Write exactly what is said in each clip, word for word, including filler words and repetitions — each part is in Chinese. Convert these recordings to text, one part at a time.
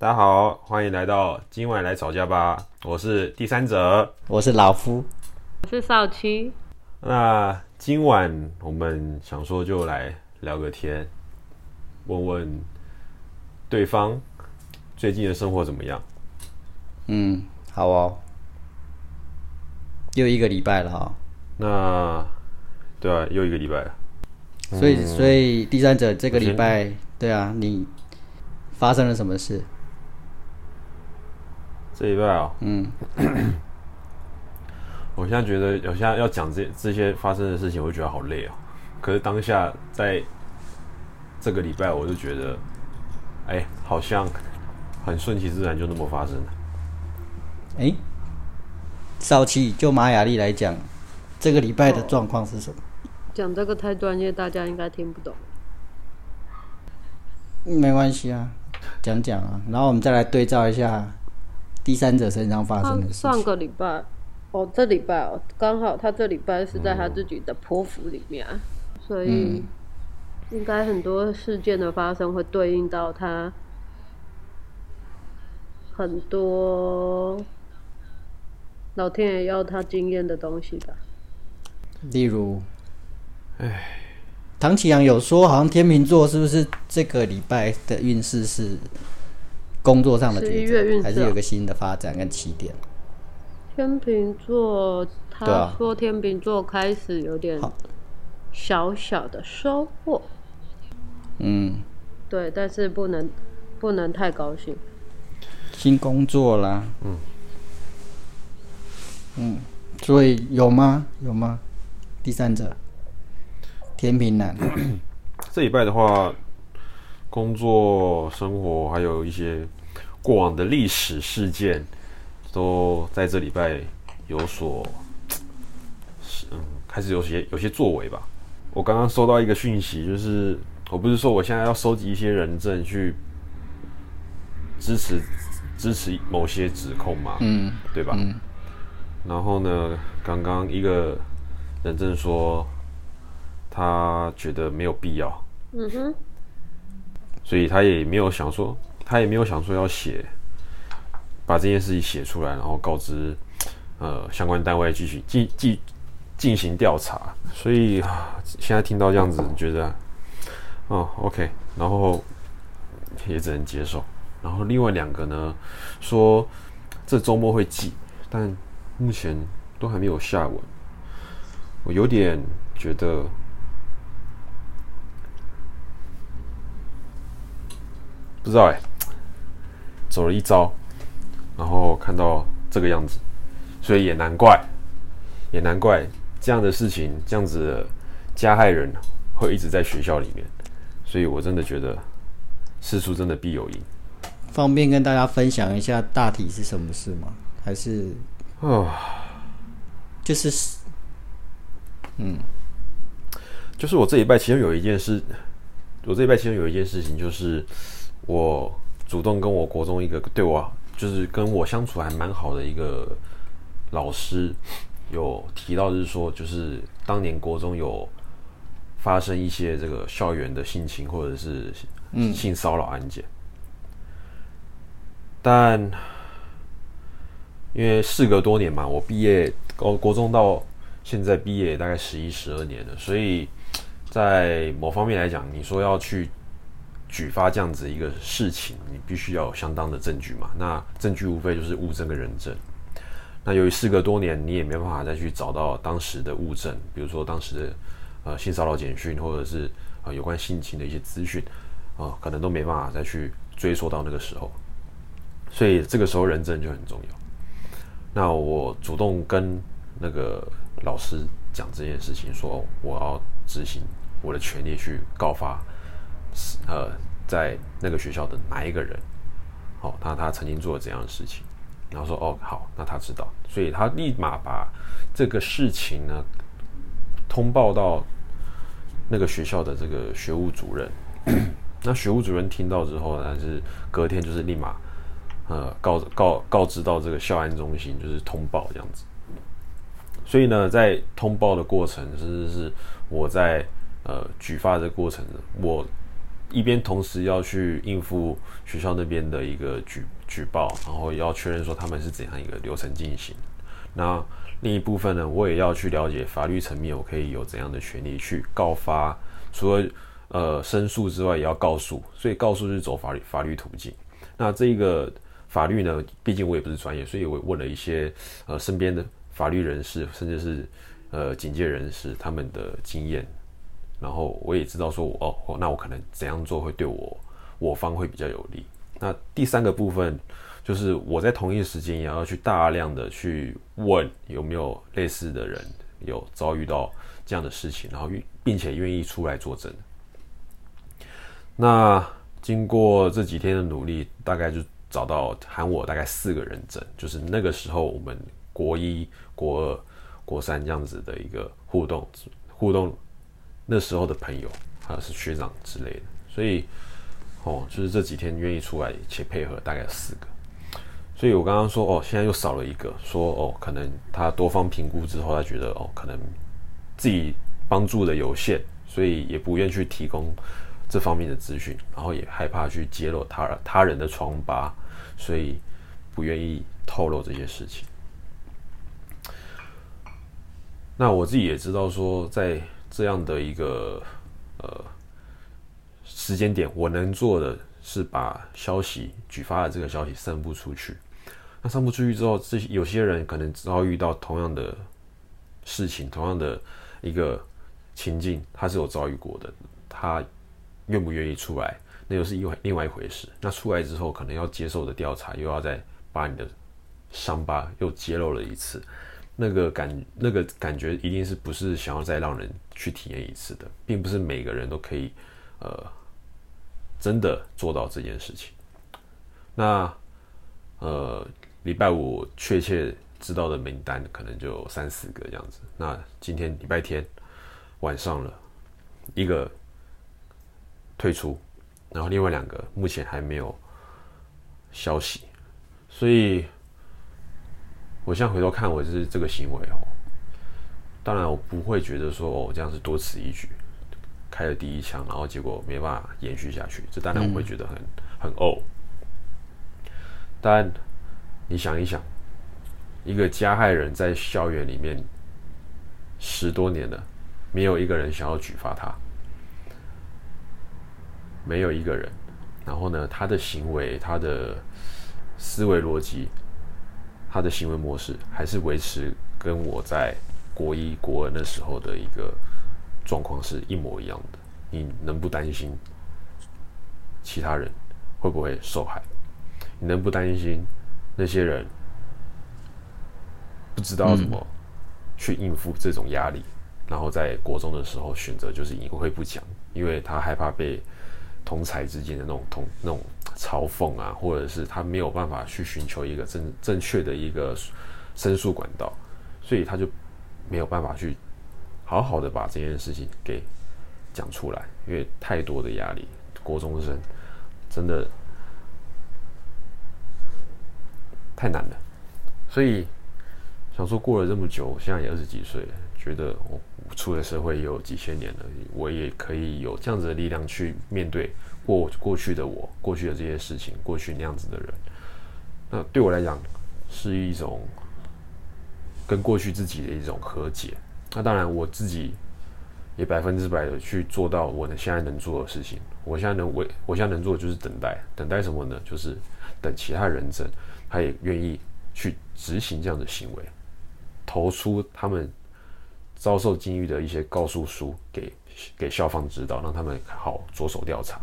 大家好，欢迎来到今晚来吵架吧。我是第三者，我是老夫，我是少区。那今晚我们想说就来聊个天，问问对方最近的生活怎么样。嗯，好哦，又一个礼拜了哈、哦。那对啊，又一个礼拜了。所以，所以第三者这个礼拜，对啊，你发生了什么事？这一拜哦，嗯，我现在觉得，我现在要讲这这些发生的事情，我就觉得好累哦。可是当下在这个礼拜，我就觉得，哎、欸，好像很顺其自然，就那么发生了。哎、欸，少奇，就玛雅历来讲，这个礼拜的状况是什么？讲这个太专业，大家应该听不懂。没关系啊，讲讲啊，然后我们再来对照一下。第三者身上发生的事情。上个礼拜，哦，这礼拜哦，刚好他这礼拜是在他自己的波符里面、啊嗯，所以应该很多事件的发生会对应到他很多老天爷要他经验的东西吧。例如，哎，唐启阳有说，好像天秤座是不是这个礼拜的运势是？工作上的抉择，还是有个新的发展跟起点。天秤座，他说天秤座开始有点小小的收获。嗯，对，但是不能不能太高兴。新工作啦，嗯嗯，所以有吗？有吗？第三者，天秤男，这礼拜的话。工作、生活，还有一些过往的历史事件，都在这礼拜有所，嗯，开始有些有些作为吧。我刚刚收到一个讯息，就是我不是说我现在要收集一些人证去支持支持某些指控嘛，嗯，对吧？嗯、然后呢，刚刚一个人证说他觉得没有必要，嗯哼。所以他也没有想说，他也没有想说要写，把这件事情写出来，然后告知呃相关单位继续进进进行调查。所以现在听到这样子，觉得哦 OK， 然后也只能接受。然后另外两个呢，说这周末会寄，但目前都还没有下文。我有点觉得。不知道哎、欸，走了一遭，然后看到这个样子，所以也难怪，也难怪这样的事情，这样子的加害人会一直在学校里面，所以我真的觉得事出真的必有因。方便跟大家分享一下大体是什么事吗？还是啊，就是嗯，就是我这一拜其中有一件事，我这一拜其中有一件事情就是。我主动跟我国中一个对我就是跟我相处还蛮好的一个老师有提到，就是说，就是当年国中有发生一些这个校园的性侵或者是性骚扰案件，但因为事隔多年嘛，我毕业我国中到现在毕业大概十一十二年了，所以在某方面来讲，你说要去。举发这样子一个事情，你必须要有相当的证据嘛。那证据无非就是物证跟人证。那由于事隔多年，你也没办法再去找到当时的物证，比如说当时的呃性骚扰简讯，或者是呃有关性侵的一些资讯，啊、呃，可能都没办法再去追溯到那个时候。所以这个时候人证就很重要。那我主动跟那个老师讲这件事情，说我要执行我的权利去告发。呃，在那个学校的哪一个人，哦，他他曾经做了怎样的事情，然后说哦好，那他知道，所以他立马把这个事情呢通报到那个学校的这个学务主任。那学务主任听到之后呢，是隔天就是立马呃告告告知到这个校安中心，就是通报这样子。所以呢，在通报的过程，甚至是我在呃举发的过程，我。一边同时要去应付学校那边的一个举举报，然后要确认说他们是怎样一个流程进行。那另一部分呢，我也要去了解法律层面我可以有怎样的权利去告发，除了呃申诉之外也要告诉，所以告诉是走法律法律途径。那这个法律呢，毕竟我也不是专业，所以我问了一些呃身边的法律人士，甚至是呃警戒人士他们的经验，然后我也知道说哦，哦，那我可能怎样做会对我我方会比较有利。那第三个部分就是我在同一时间也要去大量的去问有没有类似的人有遭遇到这样的事情，然后并且愿意出来作证。那经过这几天的努力，大概就找到喊我大概四个人证，就是那个时候我们国一、国二、国三这样子的一个互动互动，那时候的朋友还有是学长之类的，所以哦，就是这几天愿意出来且配合大概四个。所以我刚刚说哦，现在又少了一个，说哦，可能他多方评估之后，他觉得哦，可能自己帮助的有限，所以也不愿去提供这方面的资讯，然后也害怕去揭露他他人的疮疤，所以不愿意透露这些事情。那我自己也知道说，在这样的一个呃时间点，我能做的是把消息举发的这个消息散布出去。那散布出去之后，这有些人可能遭遇到同样的事情，同样的一个情境，他是有遭遇过的，他愿不愿意出来，那又是另外一回事。那出来之后，可能要接受的调查，又要再把你的伤疤又揭露了一次，那个感那个感觉一定是不是想要再让人去体验一次的，并不是每个人都可以呃真的做到这件事情。那呃礼拜五确切知道的名单可能就三四个这样子。那今天礼拜天晚上了，一个退出，然后另外两个目前还没有消息，所以我现在回头看我是这个行为哦，当然我不会觉得说哦这样是多此一举，开了第一枪然后结果没办法延续下去，这当然我会觉得很、嗯、很哦。但你想一想，一个加害人在校园里面十多年了，没有一个人想要举发他。没有一个人，然后呢，他的行为、他的思维逻辑、他的行为模式，还是维持跟我在国一、国二那时候的一个状况是一模一样的。你能不担心其他人会不会受害？你能不担心那些人不知道怎么去应付这种压力？嗯、然后在国中的时候选择就是隐晦不讲，因为他害怕被同儕之间的那种同那种嘲讽啊，或者是他没有办法去寻求一个正正确的一个申诉管道，所以他就没有办法去好好的把这件事情给讲出来，因为太多的压力。国中生真的太难了，所以想说过了这么久，我现在也二十几岁了，觉得我出了社会也有几千年了，我也可以有这样子的力量去面对过过去的我，过去的这些事情，过去那样子的人。那对我来讲是一种跟过去自己的一种和解。那当然我自己也百分之百的去做到我现在能做的事情。我现在能我我现在能做的就是等待，等待什么呢？就是等其他人证，他也愿意去执行这样的行为，投出他们遭受禁欲的一些告诉书给给校方知道，让他们好着手调查。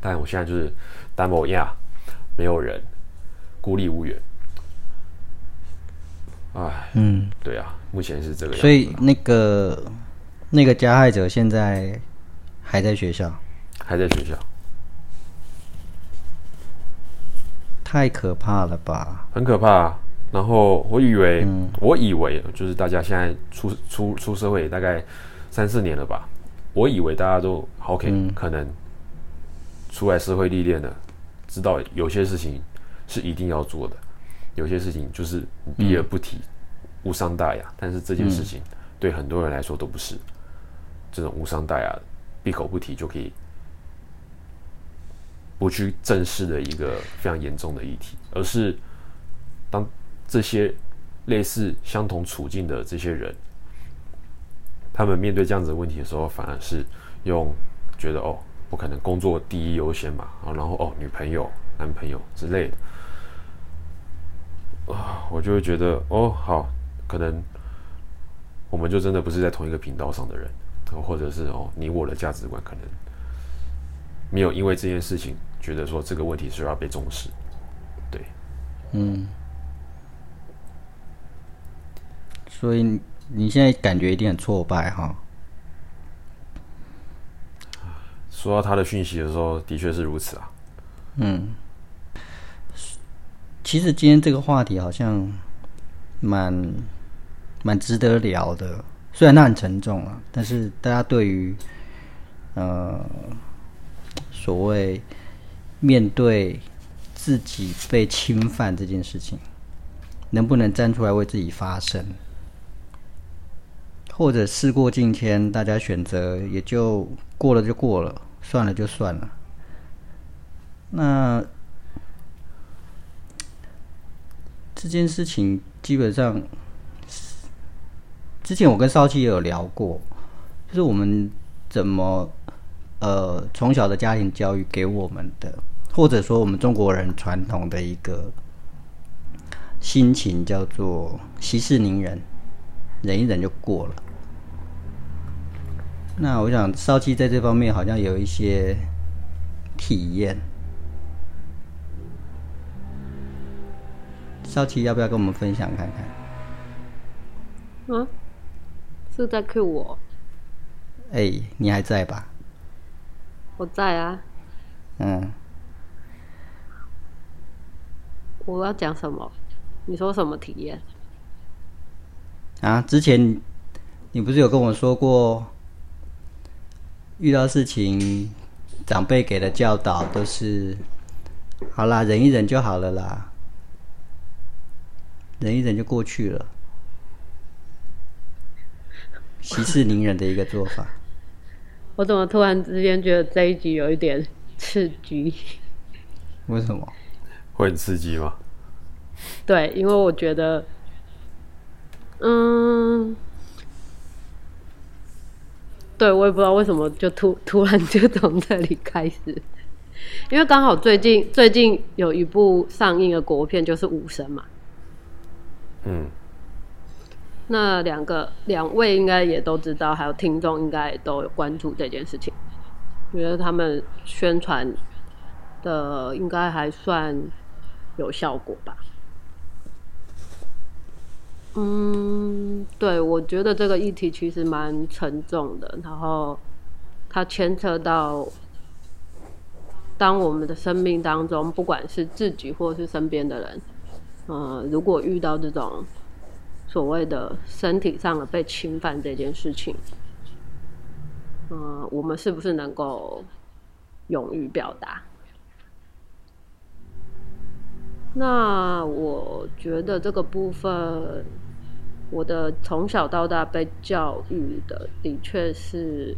但我现在就是单某样，没有人，孤立无援。哎，嗯，对啊，目前是这个样子。所以那个那个加害者现在还在学校，还在学校，太可怕了吧？很可怕啊。然后我以为、嗯、我以为就是大家现在 出, 出, 出社会大概三四年了吧，我以为大家都 OK、嗯、可能出来社会历练了，知道有些事情是一定要做的，有些事情就是避而不提、嗯、无伤大雅，但是这件事情对很多人来说都不是、嗯、这种无伤大雅闭口不提就可以不去正视的一个非常严重的议题，而是当这些类似相同处境的这些人，他们面对这样子的问题的时候，反而是用觉得哦，我可能工作第一优先嘛，然后哦，女朋友、男朋友之类的，啊、我就会觉得哦，好，可能我们就真的不是在同一个频道上的人，或者是哦，你我的价值观可能没有因为这件事情觉得说这个问题是要被重视，对，嗯，所以你现在感觉一定很挫败哈。收到他的讯息的时候，的确是如此啊。嗯，其实今天这个话题好像蛮蛮值得聊的，虽然它很沉重啊，但是大家对于呃所谓面对自己被侵犯这件事情，能不能站出来为自己发声？或者事过境迁，大家选择也就过了就过了，算了就算了。那这件事情基本上，之前我跟少奇也有聊过，就是我们怎么呃从小的家庭教育给我们的，或者说我们中国人传统的一个心情叫做息事宁人，忍一忍就过了。那我想少奇在这方面好像有一些体验，少奇要不要跟我们分享看看？啊，是在 Q 我？哎、欸，你还在吧？我在啊。嗯。我要讲什么？你说什么体验？啊，之前你不是有跟我说过？遇到事情，长辈给的教导都是好啦，忍一忍就好了啦，忍一忍就过去了，息事宁人的一个做法。我怎么突然之间觉得这一集有一点刺激？为什么？会很刺激吗？对，因为我觉得，嗯。对，我也不知道为什么就突突然就从这里开始，因为刚好最近最近有一部上映的国片就是《无声》嘛，嗯，那两个两位应该也都知道，还有听众应该也都有关注这件事情，觉得他们宣传的应该还算有效果吧。嗯，对，我觉得这个议题其实蛮沉重的，然后它牵扯到当我们的生命当中，不管是自己或是身边的人，呃，如果遇到这种所谓的身体上的被侵犯这件事情，呃，我们是不是能够勇于表达？那我觉得这个部分，我的从小到大被教育的，的确是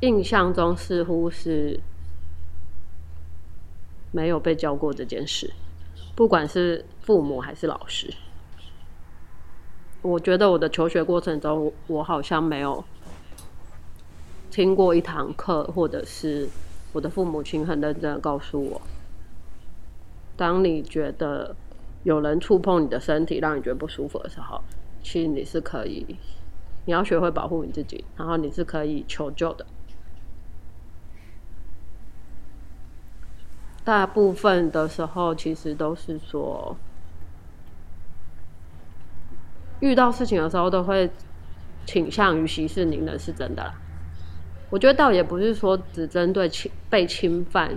印象中似乎是没有被教过这件事，不管是父母还是老师。我觉得我的求学过程中，我好像没有听过一堂课，或者是我的父母亲很认真的告诉我，当你觉得有人触碰你的身体，让你觉得不舒服的时候，其实你是可以，你要学会保护你自己，然后你是可以求救的。大部分的时候，其实都是说，遇到事情的时候都会倾向于息事宁人，是真的啦。我觉得倒也不是说只针对被侵犯，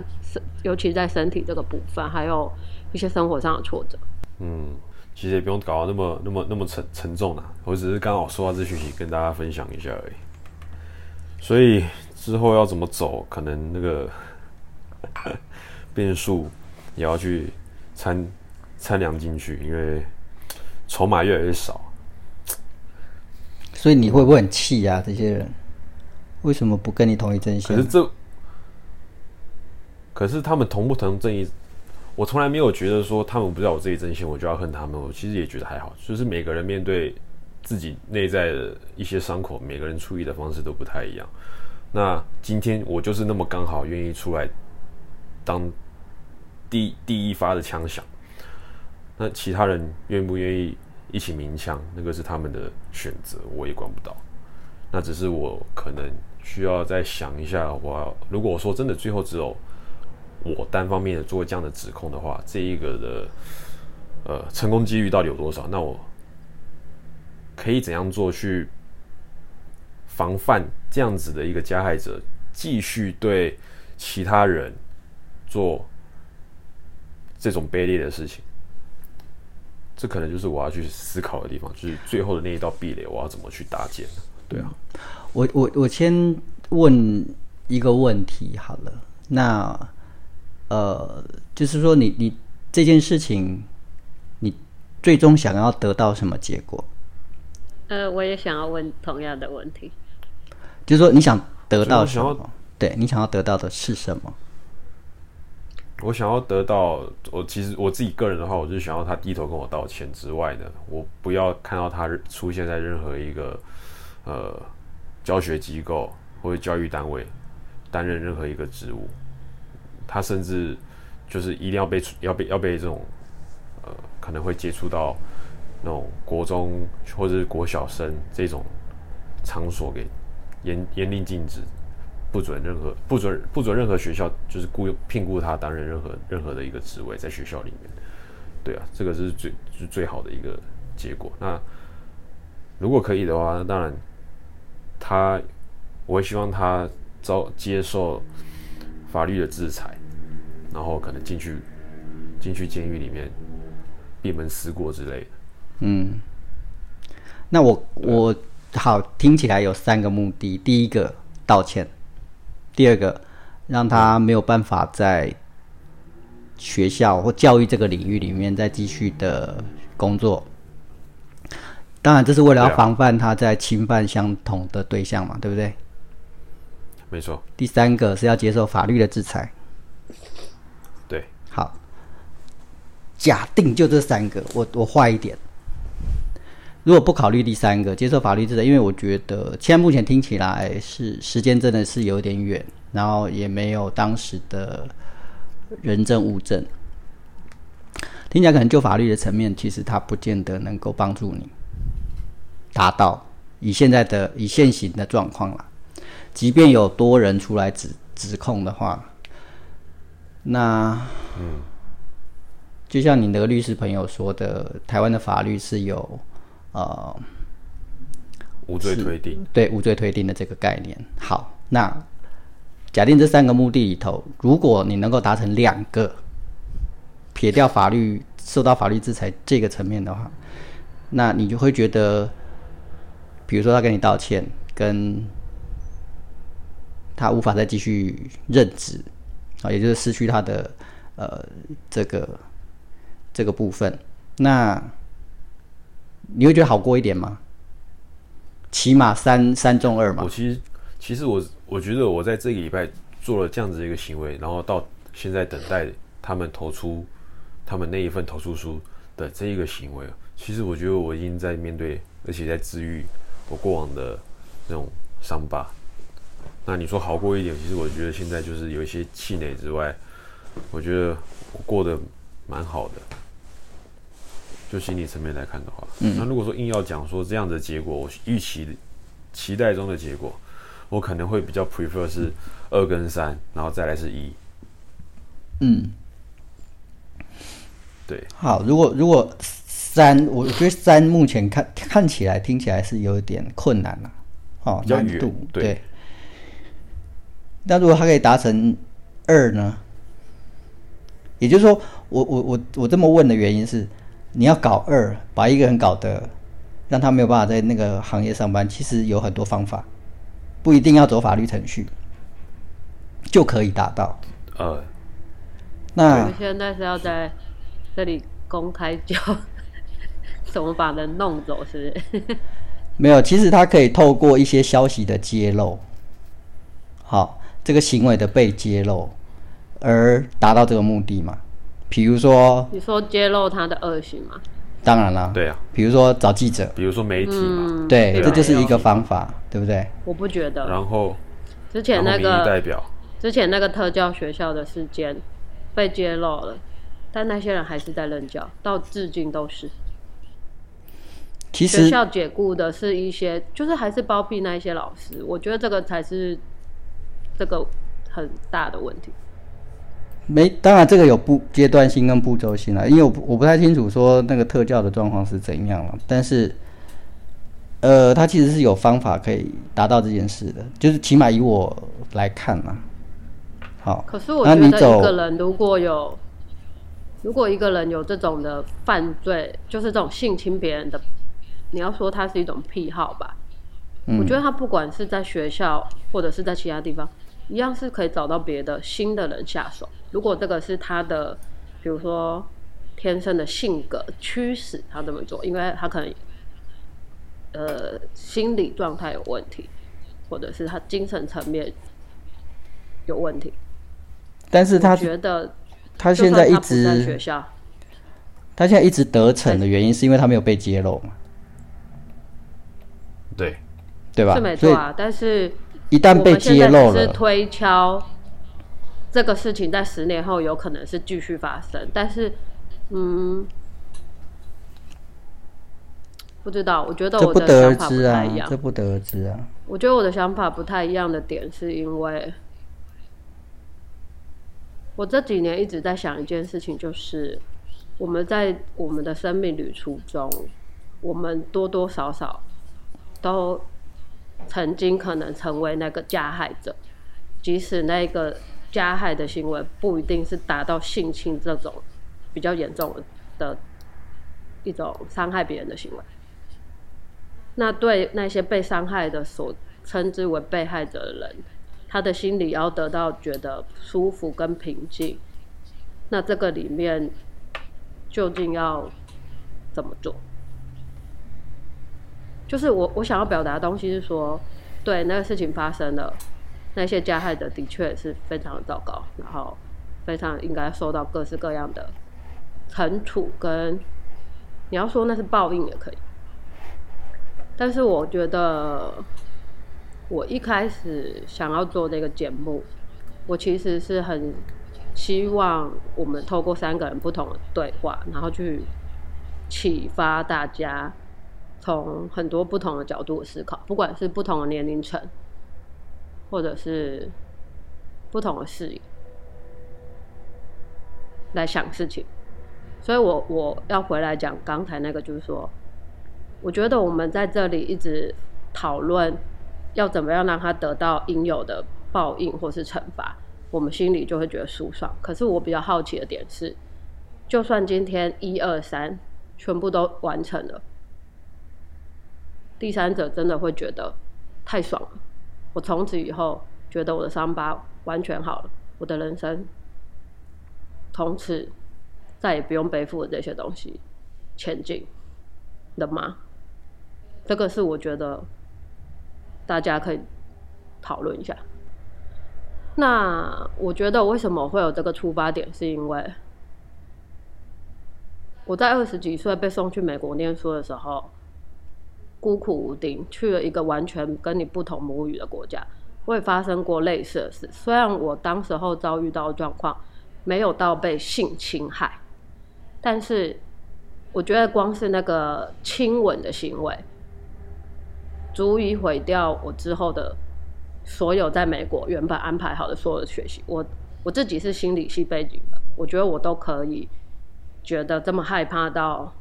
尤其在身体这个部分，还有一些生活上的挫折。嗯，其实也不用搞到那么那么那么沉沉重啦、啊。我只是刚好收到这讯息，跟大家分享一下而已。所以之后要怎么走，可能那个变数也要去参参量进去，因为筹码越来越少。所以你会不会很气啊？这些人为什么不跟你同一阵线？可是这可是他们同不同正义，我从来没有觉得说他们不知道我自己真心，我就要恨他们。我其实也觉得还好，就是每个人面对自己内在的一些伤口，每个人处理的方式都不太一样。那今天我就是那么刚好愿意出来当第第一发的枪响，那其他人愿不愿意一起鸣枪，那个是他们的选择，我也管不到。那只是我可能需要再想一下，我如果我说真的最后只有我单方面的做这样的指控的话，这一个的呃成功几率到底有多少？那我可以怎样做去防范这样子的一个加害者继续对其他人做这种卑劣的事情？这可能就是我要去思考的地方，就是最后的那一道壁垒，我要怎么去搭建？对啊，我我我先问一个问题好了，那呃，就是说你你这件事情，你最终想要得到什么结果？呃，我也想要问同样的问题，就是说你想得到什么？对，你想要得到的是什么？我想要得到，我其实我自己个人的话，我就想要他低头跟我道歉之外呢，我不要看到他出现在任何一个呃教学机构或者教育单位担任任何一个职务，他甚至就是一定要被要被要被这种呃可能会接触到那种国中或者是国小生这种场所给严严令禁止。不准任何不准不准任何学校就是雇聘雇他担任任何任何的一个职位在学校里面，对啊，这个是最是最好的一个结果。那如果可以的话，那当然他我会希望他遭接受法律的制裁，然后可能进去进去监狱里面闭门思过之类的。嗯，那我我好听起来有三个目的，第一个道歉。第二个，让他没有办法在学校或教育这个领域里面再继续的工作。当然，这是为了要防范他在侵犯相同的对象嘛，对不对？没错。第三个是要接受法律的制裁。对。好，假定就这三个，我我坏一点。如果不考虑第三个接受法律制裁，因为我觉得现在目前听起来是时间真的是有点远，然后也没有当时的人证物证，听起来可能就法律的层面，其实它不见得能够帮助你达到以现在的以现行的状况啦。即便有多人出来指指控的话，那嗯，就像你的律师朋友说的，台湾的法律是有。呃，无罪推定，对，无罪推定的这个概念。好，那假定这三个目的里头，如果你能够达成两个，撇掉法律受到法律制裁这个层面的话，那你就会觉得，比如说他跟你道歉，跟他无法再继续任职啊，也就是失去他的呃这个这个部分，那。你会觉得好过一点吗？起码三三中二嘛。我其实，其实我我觉得我在这个礼拜做了这样子的一个行为，然后到现在等待他们投出他们那一份投诉书的这一个行为，其实我觉得我已经在面对，而且在治愈我过往的那种伤疤。那你说好过一点，其实我觉得现在就是有一些气馁之外，我觉得我过得蛮好的。就心理层面来看的话，嗯，那如果说硬要讲说这样的结果，我预期期待中的结果，我可能会比较 prefer 是二跟三，然后再来是一。嗯，对。好，如果如果三，我觉得三目前看看起来听起来是有点困难了，啊，哦，难度对。对。那如果他可以达成二呢？也就是说，我我我我这么问的原因是。你要搞二，把一个人搞得让他没有办法在那个行业上班，其实有很多方法，不一定要走法律程序就可以达到。呃，那我现在是要在这里公开教怎么把人弄走，是不是？没有，其实他可以透过一些消息的揭露，好，这个行为的被揭露，而达到这个目的嘛。比如说，你说揭露他的恶行嘛？当然啦，对啊，比如说找记者，比如说媒体嘛，嗯、对，对啊、这就是一个方法，对不对？我不觉得。然后，之前那个代表，之前那个特教学校的事件被揭露了，但那些人还是在任教，到至今都是。其实学校解雇的是一些，就是还是包庇那一些老师，我觉得这个才是这个很大的问题。没，当然这个有步阶段性跟步骤性啦，因为我我不太清楚说那个特教的状况是怎样了，但是，呃，它其实是有方法可以达到这件事的，就是起码以我来看嘛。好，可是我觉得一个人如果有，如果一个人有这种的犯罪，就是这种性侵别人的，你要说它是一种癖好吧，嗯、我觉得他不管是在学校或者是在其他地方。一样是可以找到别的新的人下手。如果这个是他的，比如说天生的性格驱使他这么做，因为他可能呃心理状态有问题，或者是他精神层面有问题。但是他觉得他现在一直在学校，他现在一直得逞的原因是因为他没有被揭露嘛？对，对吧？是没错啊，但是。一旦被揭露了，我们现在只是推敲这个事情在十年后有可能是继续发生，但是，嗯，不知道。我觉得我的想法不太一样，这不得而知啊。我觉得我的想法不太一样的点是因为，我这几年一直在想一件事情，就是我们在我们的生命旅途中，我们多多少少都。曾经可能成为那个加害者，即使那个加害的行为不一定是达到性侵这种比较严重的一种伤害别人的行为。那对那些被伤害的所称之为被害者的人，他的心理要得到觉得舒服跟平静。那这个里面究竟要怎么做？就是我我想要表达的东西是说，对那个事情发生了，那些加害者的确是非常糟糕，然后非常应该受到各式各样的惩处跟，你要说那是报应也可以。但是我觉得，我一开始想要做这个节目，我其实是很希望我们透过三个人不同的对话，然后去启发大家。从很多不同的角度思考，不管是不同的年龄层，或者是不同的视野来想事情。所以我我要回来讲刚才那个，就是说，我觉得我们在这里一直讨论要怎么样让他得到应有的报应或是惩罚，我们心里就会觉得舒爽。可是我比较好奇的点是，就算今天一二三全部都完成了。第三者真的会觉得太爽了，我从此以后觉得我的伤疤完全好了，我的人生从此再也不用背负这些东西前进了吗？这个是我觉得大家可以讨论一下。那我觉得为什么会有这个出发点，是因为我在二十几岁被送去美国念书的时候。孤苦无定，去了一个完全跟你不同母语的国家，我也发生过类似的事。虽然我当时候遭遇到的状况没有到被性侵害，但是我觉得光是那个亲吻的行为，足以毁掉我之后的所有在美国原本安排好的所有的学习。我我自己是心理系背景的，我觉得我都可以觉得这么害怕到。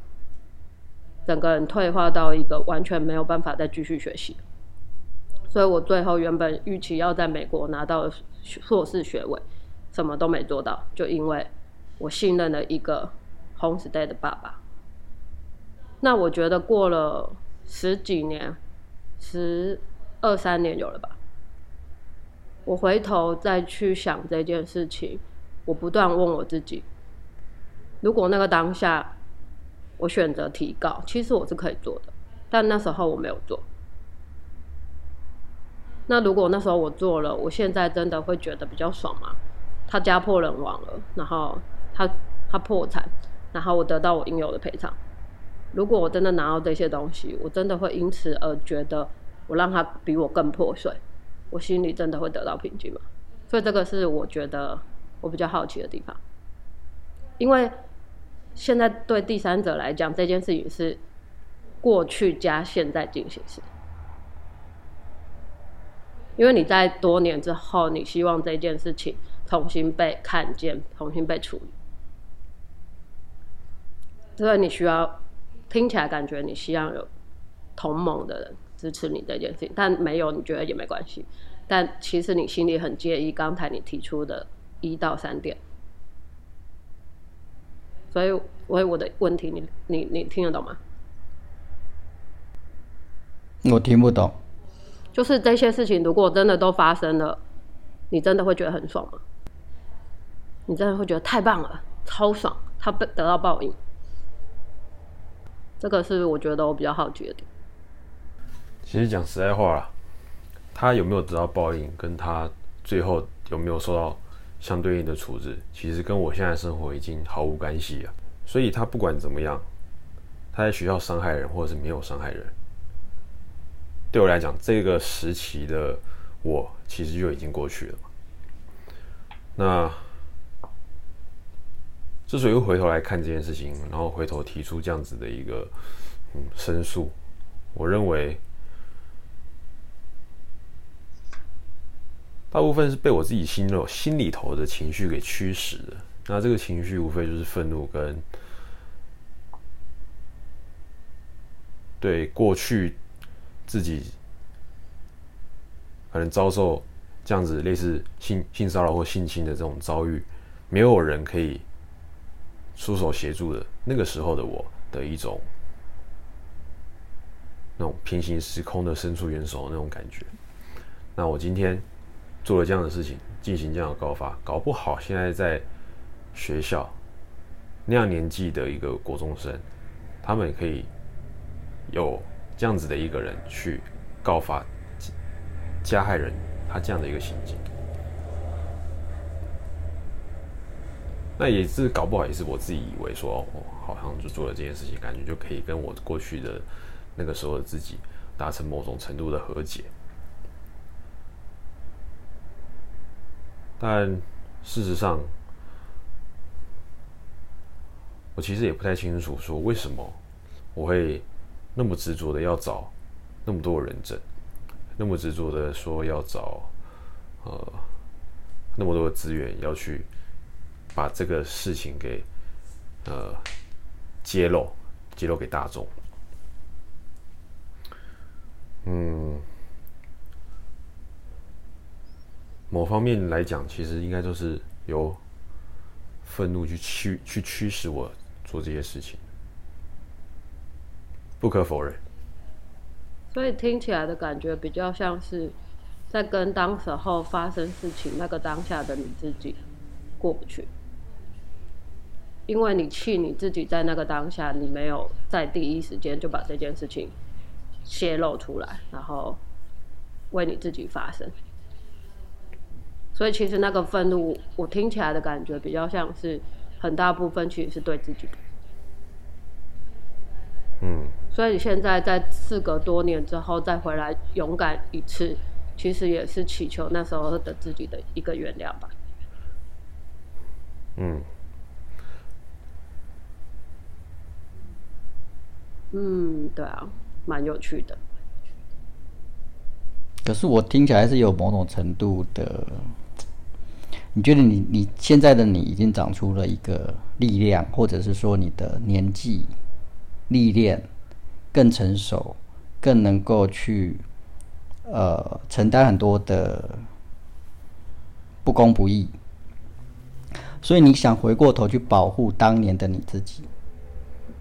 整个人退化到一个完全没有办法再继续学习，所以我最后原本预期要在美国拿到的硕士学位，什么都没做到，就因为我信任了一个 homestay 的爸爸。那我觉得过了十几年，十二三年有了吧，我回头再去想这件事情，我不断问我自己，如果那个当下。我选择提告，其实我是可以做的，但那时候我没有做。那如果那时候我做了，我现在真的会觉得比较爽吗？他家破人亡了，然后他他破产，然后我得到我应有的赔偿。如果我真的拿到这些东西，我真的会因此而觉得我让他比我更破碎，我心里真的会得到平静吗？所以这个是我觉得我比较好奇的地方，因为现在对第三者来讲，这件事情是过去加现在进行时。因为你在多年之后，你希望这件事情重新被看见，重新被处理，所以你需要，听起来感觉你希望有同盟的人支持你这件事情，但没有你觉得也没关系，但其实你心里很介意刚才你提出的一到三点。所以，我我的问题你，你你你听得懂吗？我听不懂。就是这些事情，如果真的都发生了，你真的会觉得很爽吗？你真的会觉得太棒了，超爽，他得到报应。这个是我觉得我比较好奇的点。其实讲实在话啦，他有没有得到报应，跟他最后有没有受到相对应的处置，其实跟我现在的生活已经毫无干系了。所以他不管怎么样，他在学校伤害人或者是没有伤害人，对我来讲，这个时期的我其实就已经过去了。那之所以回头来看这件事情，然后回头提出这样子的一个、嗯、申诉，我认为大部分是被我自己心里心里头的情绪给驱使的。那这个情绪无非就是愤怒跟对过去自己可能遭受这样子类似性性骚扰或性侵的这种遭遇，没有人可以出手协助的那个时候的我的一种那种平行时空的伸出援手那种感觉。那我今天做了这样的事情，进行这样的告发，搞不好现在在学校那样年纪的一个国中生，他们也可以有这样子的一个人去告发加害人他这样的一个行径。那也是搞不好也是我自己以为说，哦，好像就做了这件事情，感觉就可以跟我过去的那个时候的自己达成某种程度的和解。但事实上，我其实也不太清楚说为什么我会那么执着的要找那么多人证，那么执着的说要找呃那么多的资源要去把这个事情给呃揭露揭露给大众。嗯。某方面来讲，其实应该就是由愤怒去驱去驱使我做这些事情，不可否认。所以听起来的感觉比较像是在跟当时候发生事情那个当下的你自己过不去，因为你气你自己在那个当下，你没有在第一时间就把这件事情泄露出来，然后为你自己发声。所以其实那个愤怒，我听起来的感觉比较像是很大部分其实是对自己的。嗯。所以你现在在事隔多年之后再回来勇敢一次，其实也是祈求那时候的自己的一个原谅吧。嗯。嗯，对啊，蛮有趣的。可是我听起来是有某种程度的。你觉得你你现在的你已经长出了一个力量，或者是说你的年纪、历练更成熟，更能够去呃承担很多的不公不义，所以你想回过头去保护当年的你自己，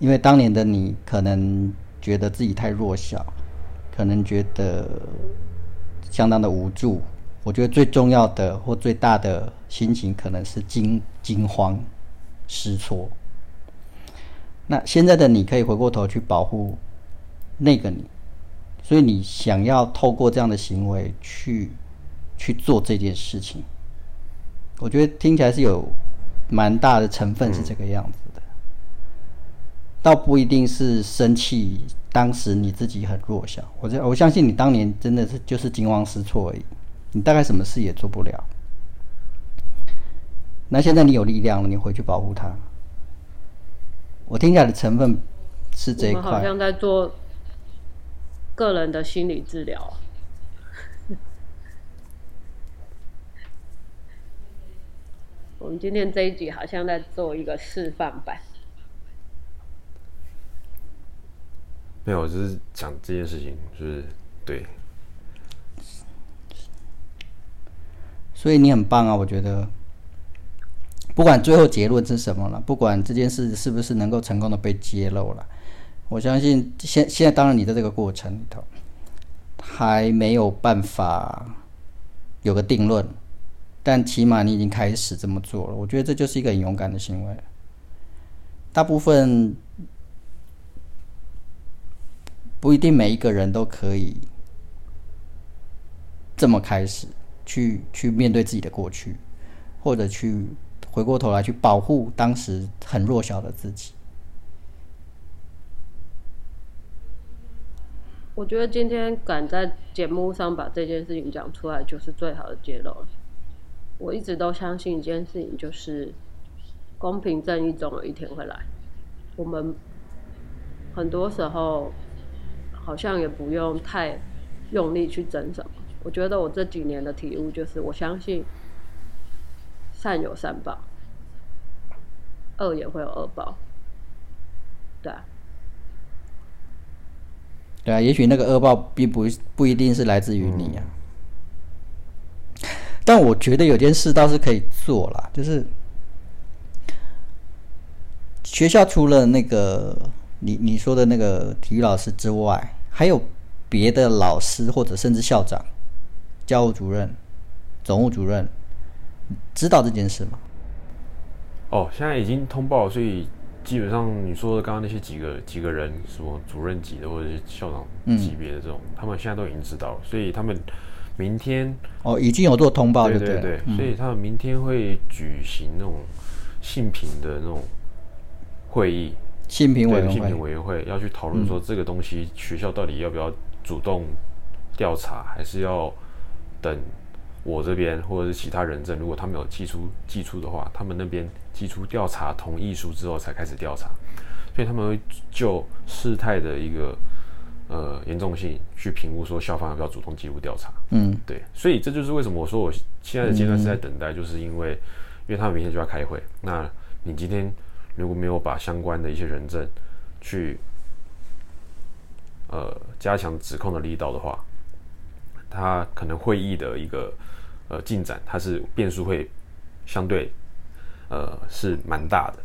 因为当年的你可能觉得自己太弱小，可能觉得相当的无助。我觉得最重要的或最大的心情可能是惊惊慌失措。那现在的你可以回过头去保护那个你，所以你想要透过这样的行为去去做这件事情，我觉得听起来是有蛮大的成分是这个样子的，嗯、倒不一定是生气，当时你自己很弱小，我我相信你当年真的是就是惊慌失措而已，你大概什么事也做不了。那现在你有力量了，你回去保护他。我听起来的成分是这一块，我们好像在做个人的心理治疗。我们今天这一集好像在做一个示范版。没有，我就是讲这件事情，就是对。所以你很棒啊，我觉得。不管最后结论是什么了，不管这件事是不是能够成功的被揭露了，我相信现现在当然你在这个过程里头还没有办法有个定论，但起码你已经开始这么做了，我觉得这就是一个很勇敢的行为。大部分不一定每一个人都可以这么开始去去面对自己的过去，或者去回过头来去保护当时很弱小的自己。我觉得今天敢在节目上把这件事情讲出来，就是最好的揭露了。我一直都相信一件事情，就是公平正义总有一天会来。我们很多时候好像也不用太用力去争什么。我觉得我这几年的体悟就是，我相信善有善报，恶也会有恶报，对啊，对啊，也许那个恶报并不不一定是来自于你啊。嗯、但我觉得有件事倒是可以做啦，就是学校除了那个你你说的那个体育老师之外，还有别的老师或者甚至校长、教务主任、总务主任。知道这件事吗？哦，现在已经通报了，所以基本上你说的刚刚那些几个几个人，什么主任级的或者是校长级别的这种，嗯、他们现在都已经知道了，所以他们明天哦已经有做通报就对了，对对对，嗯、所以他们明天会举行那种性平的那种会议，性平委员会，性平委员会要去讨论说这个东西学校到底要不要主动调查，还是要等。我这边或者是其他人证，如果他们有寄出寄出的话，他们那边寄出调查同意书之后才开始调查，所以他们会就事态的一个呃严重性去评估说校方要不要主动介入调查。嗯，对，所以这就是为什么我说我现在的阶段是在等待，嗯、就是因为因为他们明天就要开会，那你今天如果没有把相关的一些人证去呃加强指控的力道的话，他可能会议的一个呃进展，它是变数会相对呃是蛮大的，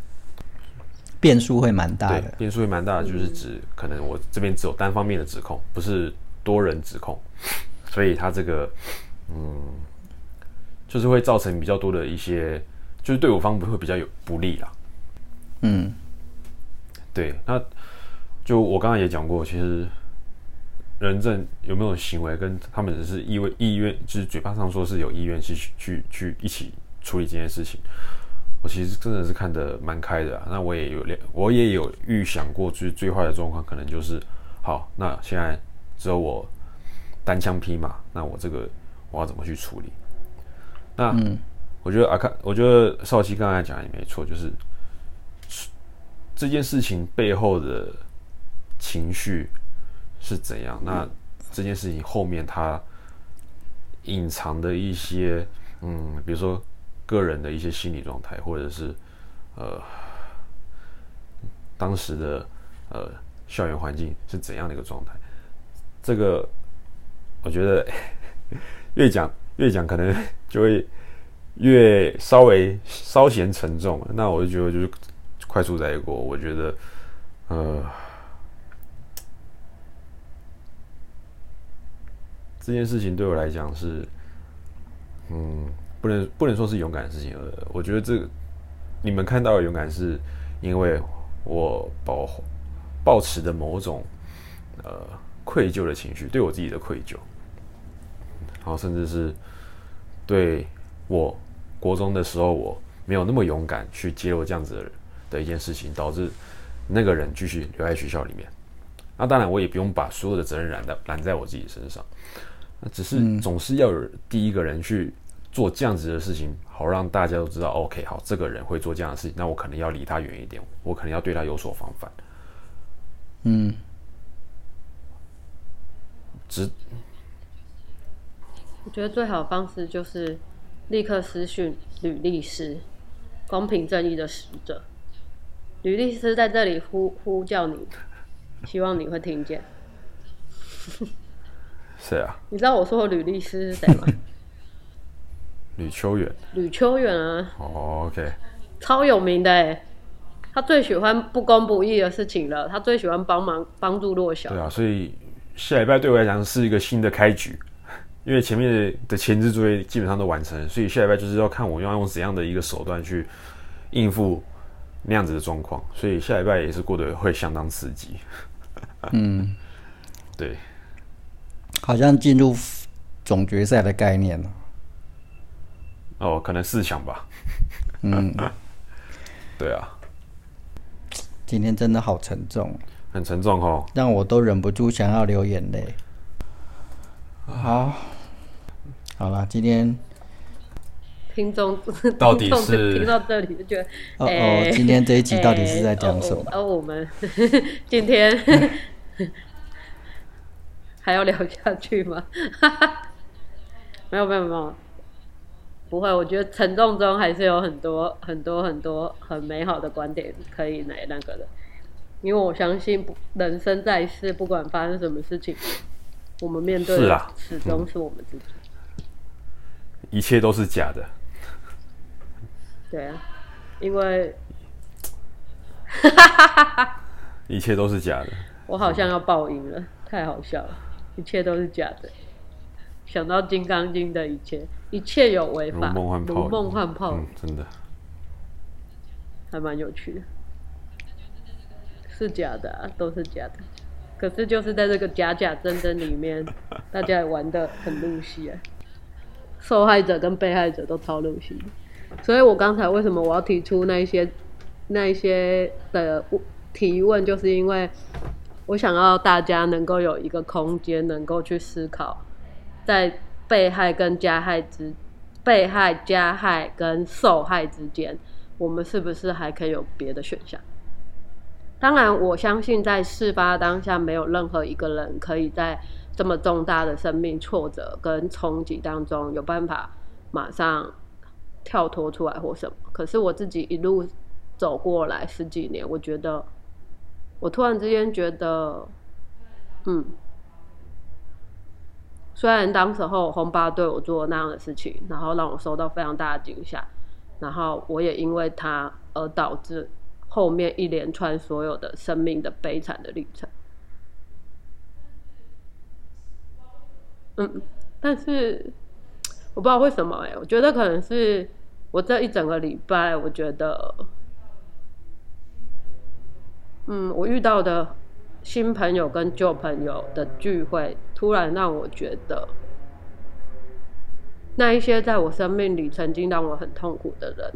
变数会蛮大的，对，变数会蛮大的，就是指可能我这边只有单方面的指控，不是多人指控，所以它这个嗯就是会造成比较多的一些，就是对我方会比较有不利啦。嗯，对，那就我刚才也讲过，其实。人证有没有行为跟他们是意味意愿，就是嘴巴上说是有意愿去去去一起处理这件事情，我其实真的是看得蛮开的啊。那我也有我也有预想过，最最坏的状况可能就是，好，那现在只有我单枪匹马，那我这个我要怎么去处理？那、嗯、我觉得阿康，我觉得少奇刚才讲也没错，就是这件事情背后的情绪。是怎样？那这件事情后面它隐藏的一些，嗯，比如说个人的一些心理状态，或者是呃当时的呃校园环境是怎样的一个状态？这个我觉得越讲越讲，可能就会越稍微稍显沉重。那我就觉得就是快速带过，我觉得呃。这件事情对我来讲是，嗯，不能不能说是勇敢的事情，我觉得这个你们看到的勇敢是因为我保抱持的某种呃愧疚的情绪，对我自己的愧疚，然后甚至是对我国中的时候我没有那么勇敢去揭露这样子的一件事情，导致那个人继续留在学校里面。那当然我也不用把所有的责任揽在揽在我自己身上，那只是总是要有第一个人去做这样子的事情，好让大家都知道 OK 好，这个人会做这样的事情，那我可能要离他远一点，我可能要对他有所防范。嗯，只我觉得最好的方式就是立刻私讯吕律师，公平正义的使者。吕律师在这里 呼, 呼叫你，希望你会听见。谁啊？你知道我说的吕律师是谁吗？吕秋远。吕秋远啊。哦、oh, ，OK。超有名的哎，他最喜欢不公不义的事情了，他最喜欢帮忙帮助弱小。对啊，所以下礼拜对我来讲是一个新的开局。因为前面的前置作业基本上都完成了，所以下礼拜就是要看我要用怎样的一个手段去应付那样子的状况，所以下礼拜也是过得会相当刺激。嗯，对，好像进入总决赛的概念了。哦，可能四强吧。嗯，对啊，今天真的好沉重，很沉重哦，让我都忍不住想要流眼泪。好，好啦，今天听众到底是听到这里就觉得，哦哦、欸，今天这一集到底是在讲什么？而、欸哦哦哦、我们呵呵今天、嗯、还要聊下去吗？没有没有没有，不会，我觉得沉重中还是有很多很多很多很美好的观点可以来那个的，因为我相信人生在世，不管发生什么事情。我们面对的始终是我们自己、啊嗯，一切都是假的。对啊，因为，一切都是假的。我好像要报应了，太好笑了！一切都是假的。想到《金刚经》的一切，一切有为法，如梦幻泡影，如梦幻泡影、嗯，真的，还蛮有趣的。是假的啊，都是假的。可是就是在这个假假真真里面，大家也玩得很入戏啊，受害者跟被害者都超入戏。所以我刚才为什么我要提出那一些那一些的提问，就是因为我想要大家能够有一个空间，能够去思考，在被害跟加害之被害加害跟受害之间，我们是不是还可以有别的选项？当然我相信在事发当下没有任何一个人可以在这么重大的生命挫折跟冲击当中有办法马上跳脱出来或什么，可是我自己一路走过来十几年，我觉得我突然之间觉得嗯，虽然当时候红八对我做那样的事情，然后让我受到非常大的惊吓，然后我也因为他而导致后面一连串所有的生命的悲惨的历程，嗯，但是我不知道为什么哎、欸，我觉得可能是我这一整个礼拜，我觉得，嗯，我遇到的新朋友跟旧朋友的聚会，突然让我觉得，那一些在我生命里曾经让我很痛苦的人。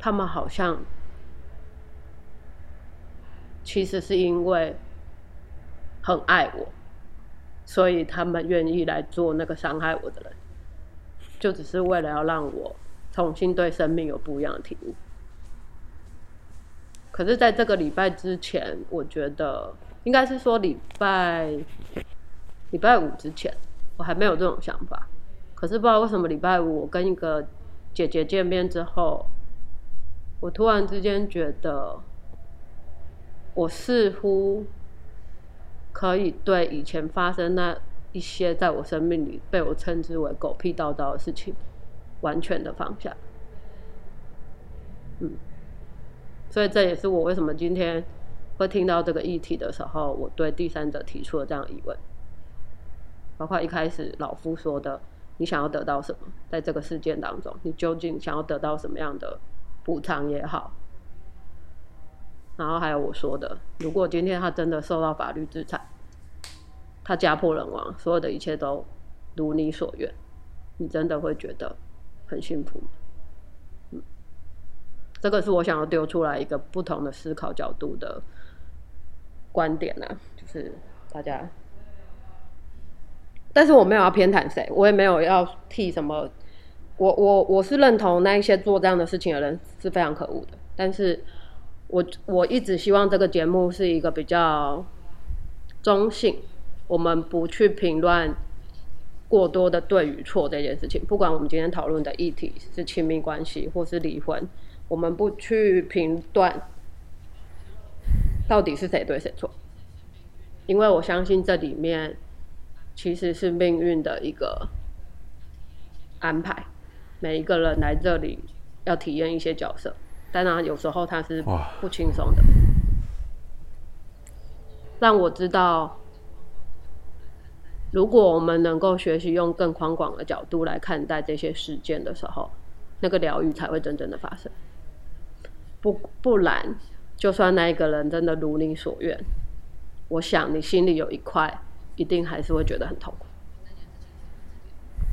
他们好像其实是因为很爱我，所以他们愿意来做那个伤害我的人，就只是为了要让我重新对生命有不一样的体悟。可是在这个礼拜之前，我觉得应该是说礼拜礼拜五之前我还没有这种想法，可是不知道为什么礼拜五我跟一个姐姐见面之后，我突然之间觉得，我似乎可以对以前发生那一些在我生命里被我称之为狗屁叨叨的事情，完全的放下。嗯，所以这也是我为什么今天会听到这个议题的时候，我对第三者提出了这样的疑问，包括一开始老夫说的，你想要得到什么？在这个事件当中，你究竟想要得到什么样的？补偿也好，然后还有我说的，如果今天他真的受到法律制裁，他家破人亡，所有的一切都如你所愿，你真的会觉得很幸福吗？嗯，这个是我想要丢出来一个不同的思考角度的观点啊，就是大家，但是我没有要偏袒谁，我也没有要替什么，我我我是认同那一些做这样的事情的人是非常可恶的，但是我我一直希望这个节目是一个比较中性，我们不去评论过多的对与错这件事情，不管我们今天讨论的议题是亲密关系或是离婚，我们不去评断到底是谁对谁错，因为我相信这里面其实是命运的一个安排，每一个人来这里要体验一些角色，当然有时候它是不轻松的。让我知道，如果我们能够学习用更宽广的角度来看待这些事件的时候，那个疗愈才会真正的发生。不不然，就算那一个人真的如你所愿，我想你心里有一块，一定还是会觉得很痛苦。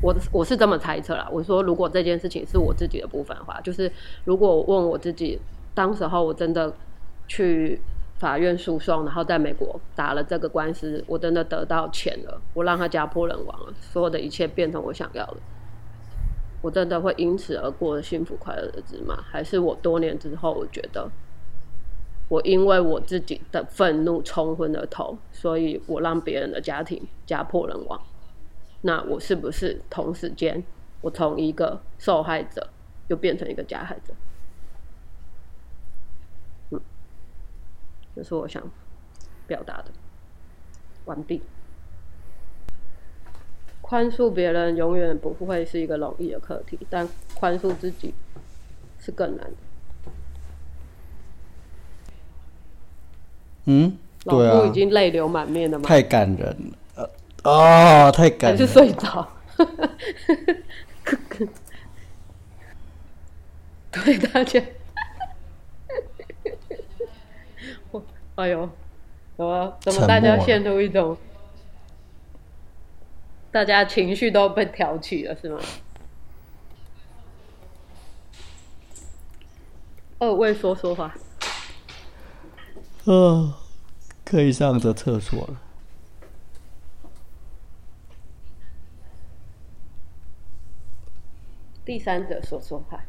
我我是这么猜测啦。我说，如果这件事情是我自己的部分的话，就是如果我问我自己，当时候我真的去法院诉讼，然后在美国打了这个官司，我真的得到钱了，我让他家破人亡了，所有的一切变成我想要的，我真的会因此而过幸福快乐的日子吗？还是我多年之后，我觉得我因为我自己的愤怒冲昏了头，所以我让别人的家庭家破人亡？那我是不是同时间，我从一个受害者又变成一个加害者？嗯，这是我想表达的。完毕。宽恕别人永远不会是一个容易的课题，但宽恕自己是更难的。嗯，对啊，老顾已经泪流满面了吗？太感人了。哦，太感人了，还是睡着。对大家我，哎呦，有啊，怎么大家陷入一种，大家情绪都被挑起了，是吗？二位说说话。哦，可以上个厕所了。第三者说说话。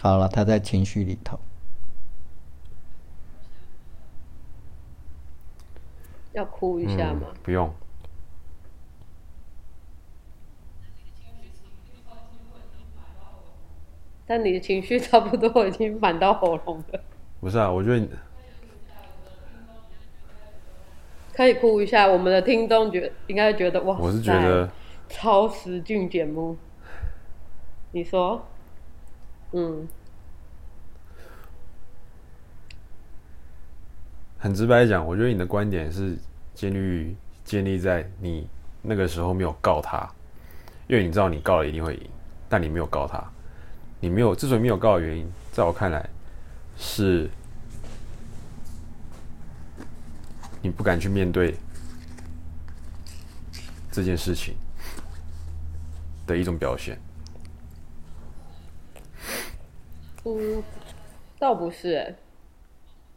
好了，他在情绪里头。要哭一下吗？嗯，不用。但你的情绪差不多已经满到喉咙了。不是啊，我觉得你可以哭一下，我们的听众觉应该觉得哇塞，我是觉得超时俊节目。你说，嗯，很直白讲，我觉得你的观点是建立于建立在你那个时候没有告他，因为你知道你告了一定会赢，但你没有告他，你没有之所以没有告的原因，在我看来是。你不敢去面对这件事情的一种表现。嗯，倒不是哎，欸，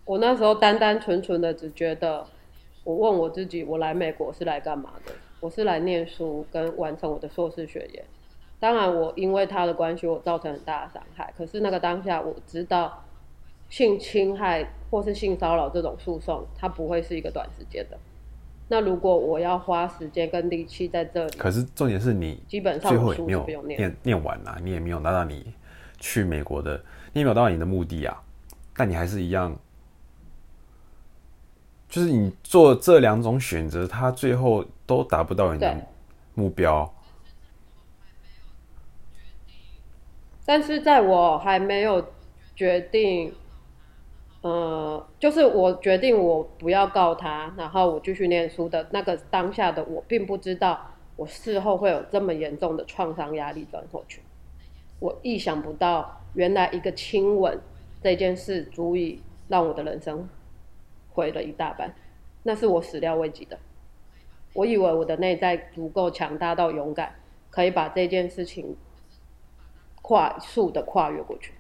我那时候单单纯纯的只觉得，我问我自己，我来美国是来干嘛的？我是来念书跟完成我的硕士学业。当然，我因为他的关系，我造成很大的伤害。可是那个当下，我知道性侵害或是性骚扰这种诉讼，它不会是一个短时间的。那如果我要花时间跟力气在这里，可是重点是你基本上最后也没有念念完啊，你也没有拿到你去美国的，你也没有达到你的目的啊。但你还是一样，就是你做这两种选择，它最后都达不到你的目标。但是在我还没有决定。呃，就是我决定我不要告他，然后我继续念书的那个当下的我，并不知道我事后会有这么严重的创伤压力转过去。我意想不到，原来一个亲吻这件事足以让我的人生毁了一大半，那是我始料未及的。我以为我的内在足够强大到勇敢，可以把这件事情快速的跨越过去。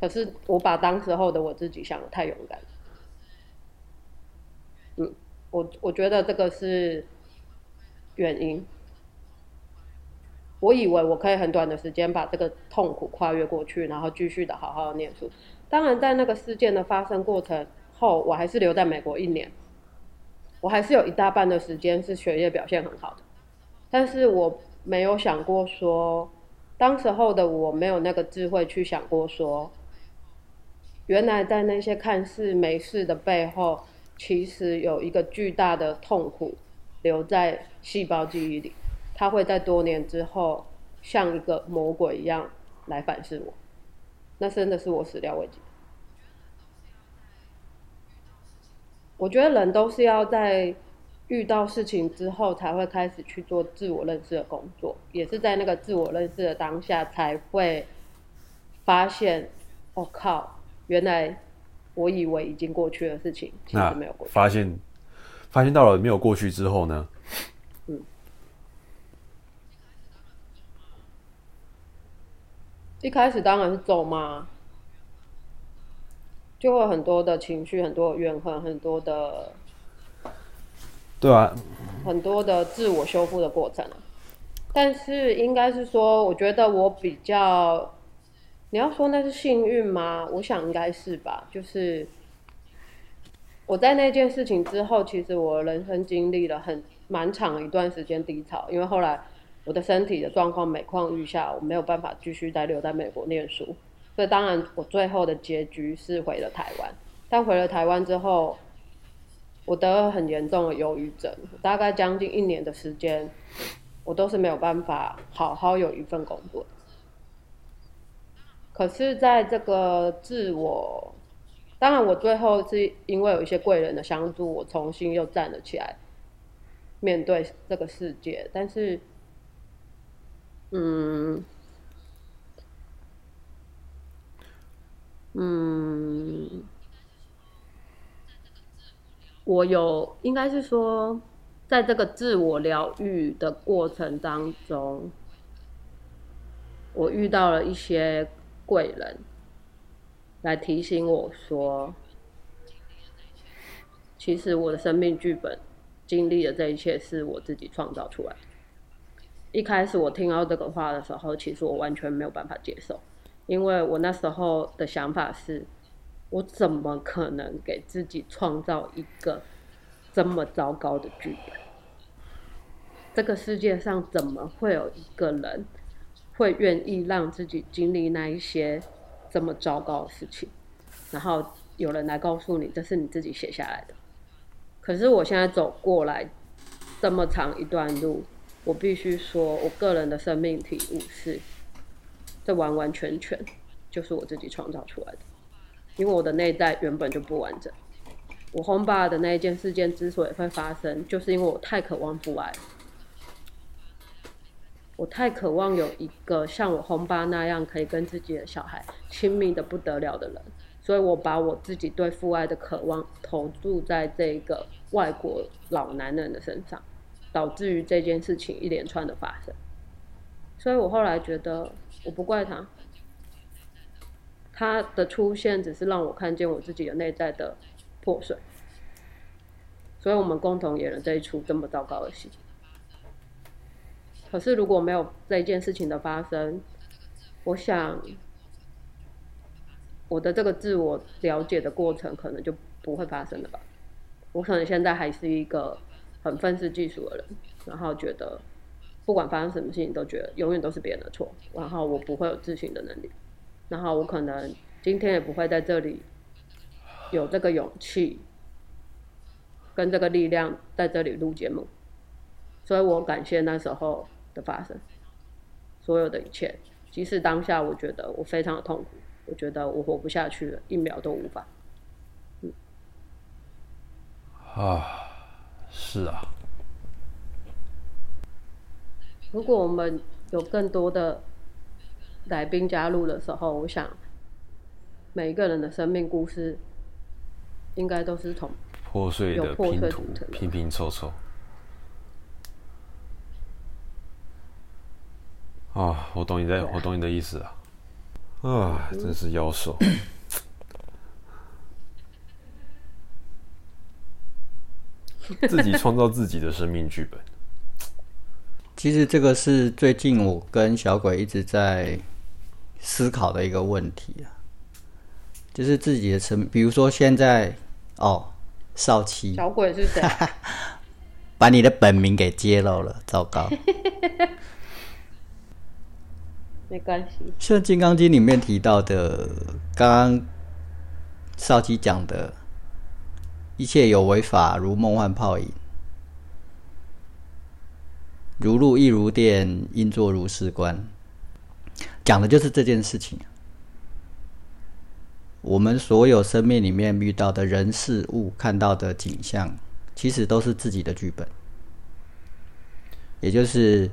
可是我把当时候的我自己想得太勇敢了。嗯，我我觉得这个是原因。我以为我可以很短的时间把这个痛苦跨越过去，然后继续的好好念书。当然，在那个事件的发生过程后，我还是留在美国一年。我还是有一大半的时间是学业表现很好的，但是我没有想过说，当时候的我没有那个智慧去想过说，原来在那些看似没事的背后，其实有一个巨大的痛苦留在细胞记忆里，它会在多年之后像一个魔鬼一样来反噬我，那真的是我始料未及。我觉得人都是要在遇到事情之后才会开始去做自我认识的工作，也是在那个自我认识的当下才会发现，我、哦、靠，原来我以为已经过去的事情，其实没有过去。发现发现到了没有过去之后呢？嗯，一开始当然是咒骂。就会有很多的情绪，很多的怨恨，很多的，对啊，很多的自我修复的过程、啊、但是应该是说，我觉得我比较，你要说那是幸运吗？我想应该是吧。就是我在那件事情之后，其实我人生经历了很蛮长一段时间低潮，因为后来我的身体的状况每况愈下，我没有办法继续再留在美国念书。所以当然，我最后的结局是回了台湾。但回了台湾之后，我得了很严重的忧郁症，大概将近一年的时间，我都是没有办法好好有一份工作。可是，在这个自我，当然我最后是因为有一些贵人的相助，我重新又站了起来，面对这个世界。但是，嗯。嗯，我有应该是说，在这个自我疗愈的过程当中，我遇到了一些贵人，来提醒我说，其实我的生命剧本经历的这一切是我自己创造出来的。一开始我听到这个话的时候，其实我完全没有办法接受。因为我那时候的想法是，我怎么可能给自己创造一个这么糟糕的剧本？这个世界上怎么会有一个人会愿意让自己经历那一些这么糟糕的事情？然后有人来告诉你，这是你自己写下来的。可是我现在走过来这么长一段路，我必须说，我个人的生命体悟是，这完完全全就是我自己创造出来的，因为我的内在原本就不完整。我轰爸的那一件事件之所以会发生，就是因为我太渴望父爱了，我太渴望有一个像我轰爸那样可以跟自己的小孩亲密的不得了的人，所以我把我自己对父爱的渴望投注在这个外国老男人的身上，导致于这件事情一连串的发生。所以我后来觉得，我不怪他，他的出现只是让我看见我自己的内在的破碎，所以我们共同演了这一出这么糟糕的戏。可是如果没有这件事情的发生，我想我的这个自我了解的过程可能就不会发生了吧。我可能现在还是一个很愤世嫉俗的人，然后觉得，不管发生什么事情都觉得永远都是别人的错，然后我不会有自省的能力，然后我可能今天也不会在这里有这个勇气跟这个力量在这里录节目。所以我感谢那时候的发生，所有的一切，即使当下我觉得我非常的痛苦，我觉得我活不下去了，一秒都无法。嗯，啊，是啊。如果我们有更多的来宾加入的时候，我想每一个人的生命故事应该都是从破碎的拼图拼拼凑凑。啊，我懂你在，我懂你的意思啊。啊，真是妖兽。自己创造自己的生命剧本。其实这个是最近我跟小鬼一直在思考的一个问题啊，就是自己的生命，比如说现在哦，少奇，小鬼是谁？把你的本名给揭露了，糟糕。没关系。像《金刚经》里面提到的，刚刚少奇讲的。一切有为法，如梦幻泡影；如露亦如电，应作如是观。讲的就是这件事情。我们所有生命里面遇到的人、事物、看到的景象，其实都是自己的剧本。也就是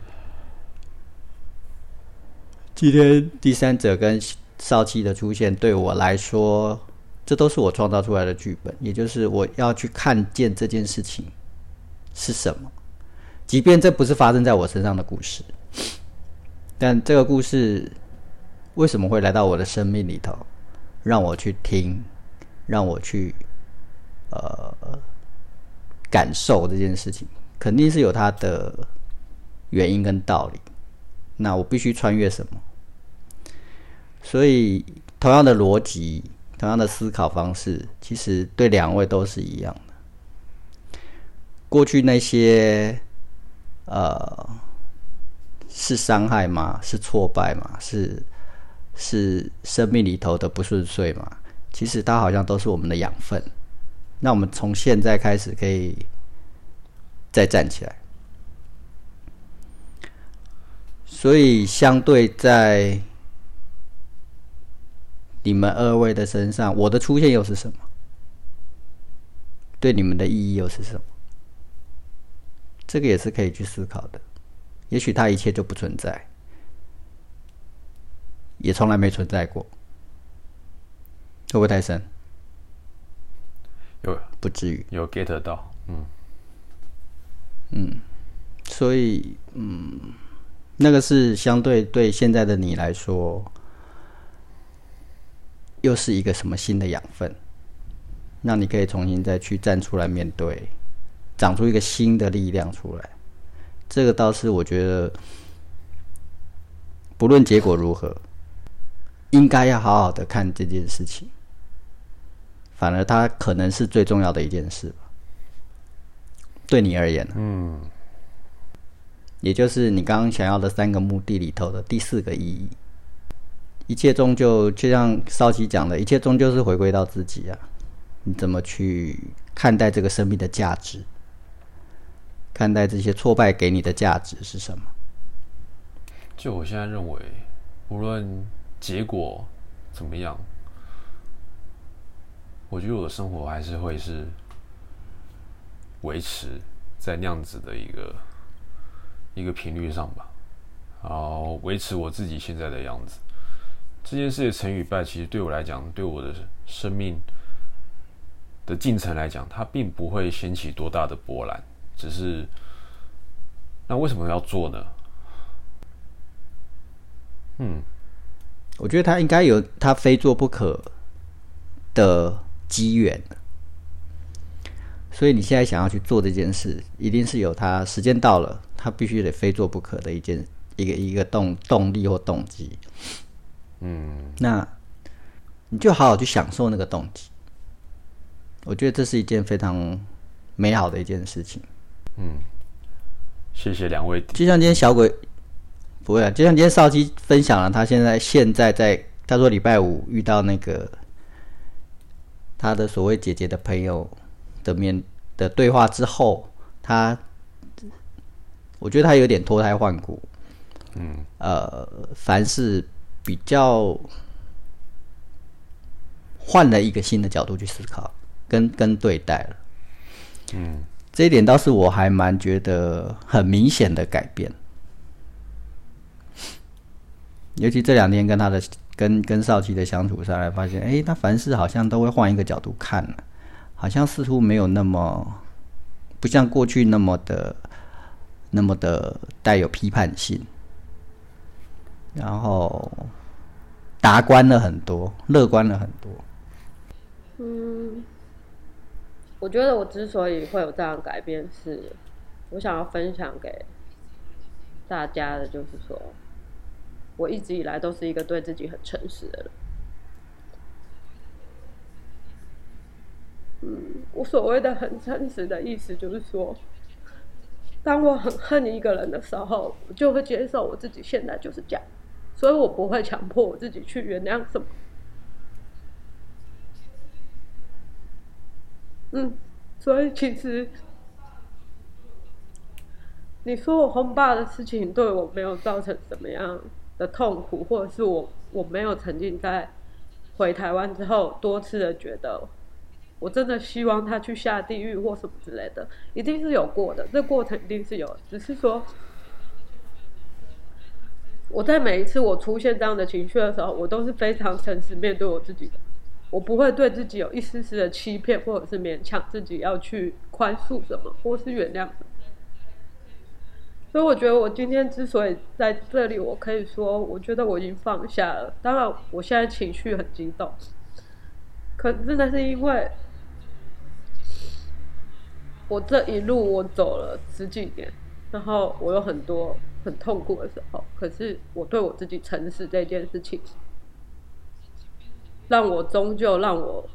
今天第三者跟少奇的出现，对我来说。这都是我创造出来的剧本，也就是我要去看见这件事情是什么，即便这不是发生在我身上的故事，但这个故事为什么会来到我的生命里头，让我去听，让我去呃感受这件事情，肯定是有它的原因跟道理。那我必须穿越什么？所以同样的逻辑，同样的思考方式，其实对两位都是一样的。过去那些，呃，是伤害吗？是挫败吗？是是生命里头的不顺遂吗？其实它好像都是我们的养分。那我们从现在开始可以再站起来。所以，相对在。你们二位的身上，我的出现又是什么？对你们的意义又是什么？这个也是可以去思考的。也许它一切就不存在，也从来没存在过。会不会太深？有，不至于。有 get 到，嗯嗯，所以嗯，那个是相对对现在的你来说。又是一个什么新的养分，让你可以重新再去站出来面对，长出一个新的力量出来。这个倒是我觉得，不论结果如何，应该要好好的看这件事情。反而它可能是最重要的一件事吧，对你而言、啊，嗯，也就是你刚刚想要的三个目的里头的第四个意义。一切终究就像少奇讲的，一切终究是回归到自己啊！你怎么去看待这个生命的价值？看待这些挫败给你的价值是什么？就我现在认为，无论结果怎么样，我觉得我的生活还是会是维持在那样子的一个一个频率上吧，然后维持我自己现在的样子。这件事的成与败，其实对我来讲，对我的生命的进程来讲，它并不会掀起多大的波澜。只是，那为什么要做呢？嗯，我觉得它应该有它非做不可的机缘。所以你现在想要去做这件事，一定是有它时间到了，它必须得非做不可的一件一个一个动动力或动机。嗯，那你就好好去享受那个动机，我觉得这是一件非常美好的一件事情。嗯，谢谢两位。就像今天小鬼不会啊，就像今天少奇分享了他现在现在在，他说礼拜五遇到那个他的所谓姐姐的朋友的面的对话之后，他我觉得他有点脱胎换骨。嗯，呃，凡事。比较换了一个新的角度去思考，跟跟对待了，嗯，这一点倒是我还蛮觉得很明显的改变，尤其这两天跟他的跟跟少奇的相处下来，发现哎、欸，他凡事好像都会换一个角度看了，好像似乎没有那么不像过去那么的那么的带有批判性。然后达观了很多，乐观了很多。嗯，我觉得我之所以会有这样的改变是，是我想要分享给大家的，就是说，我一直以来都是一个对自己很诚实的人。嗯，我所谓的很诚实的意思就是说，当我很恨一个人的时候，我就会接受我自己现在就是这样，所以我不会强迫我自己去原谅什么。嗯，所以其实你说我轰爸的事情对我没有造成什么样的痛苦，或者是我我没有曾经在回台湾之后多次的觉得我真的希望他去下地狱或什么之类的，一定是有过的，这过程一定是有的，只是说我在每一次我出现这样的情绪的时候，我都是非常诚实面对我自己的，我不会对自己有一丝丝的欺骗，或者是勉强自己要去宽恕什么，或是原谅什么。所以我觉得我今天之所以在这里，我可以说我觉得我已经放下了。当然我现在情绪很激动，可是那是因为我这一路我走了十几年，然后我有很多很痛苦的时候，可是我对我自己诚实这件事情，让我终究让我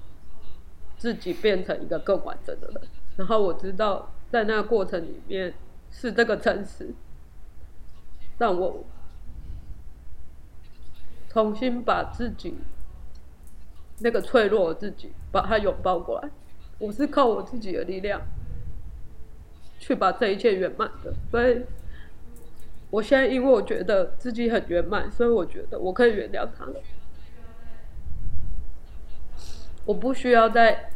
自己变成一个更完整的人。然后我知道在那个过程里面，是这个诚实让我重新把自己那个脆弱的自己把它拥抱过来。我是靠我自己的力量去把这一切圆满的，所以我现在因为我觉得自己很圆满，所以我觉得我可以原谅他了。我不需要再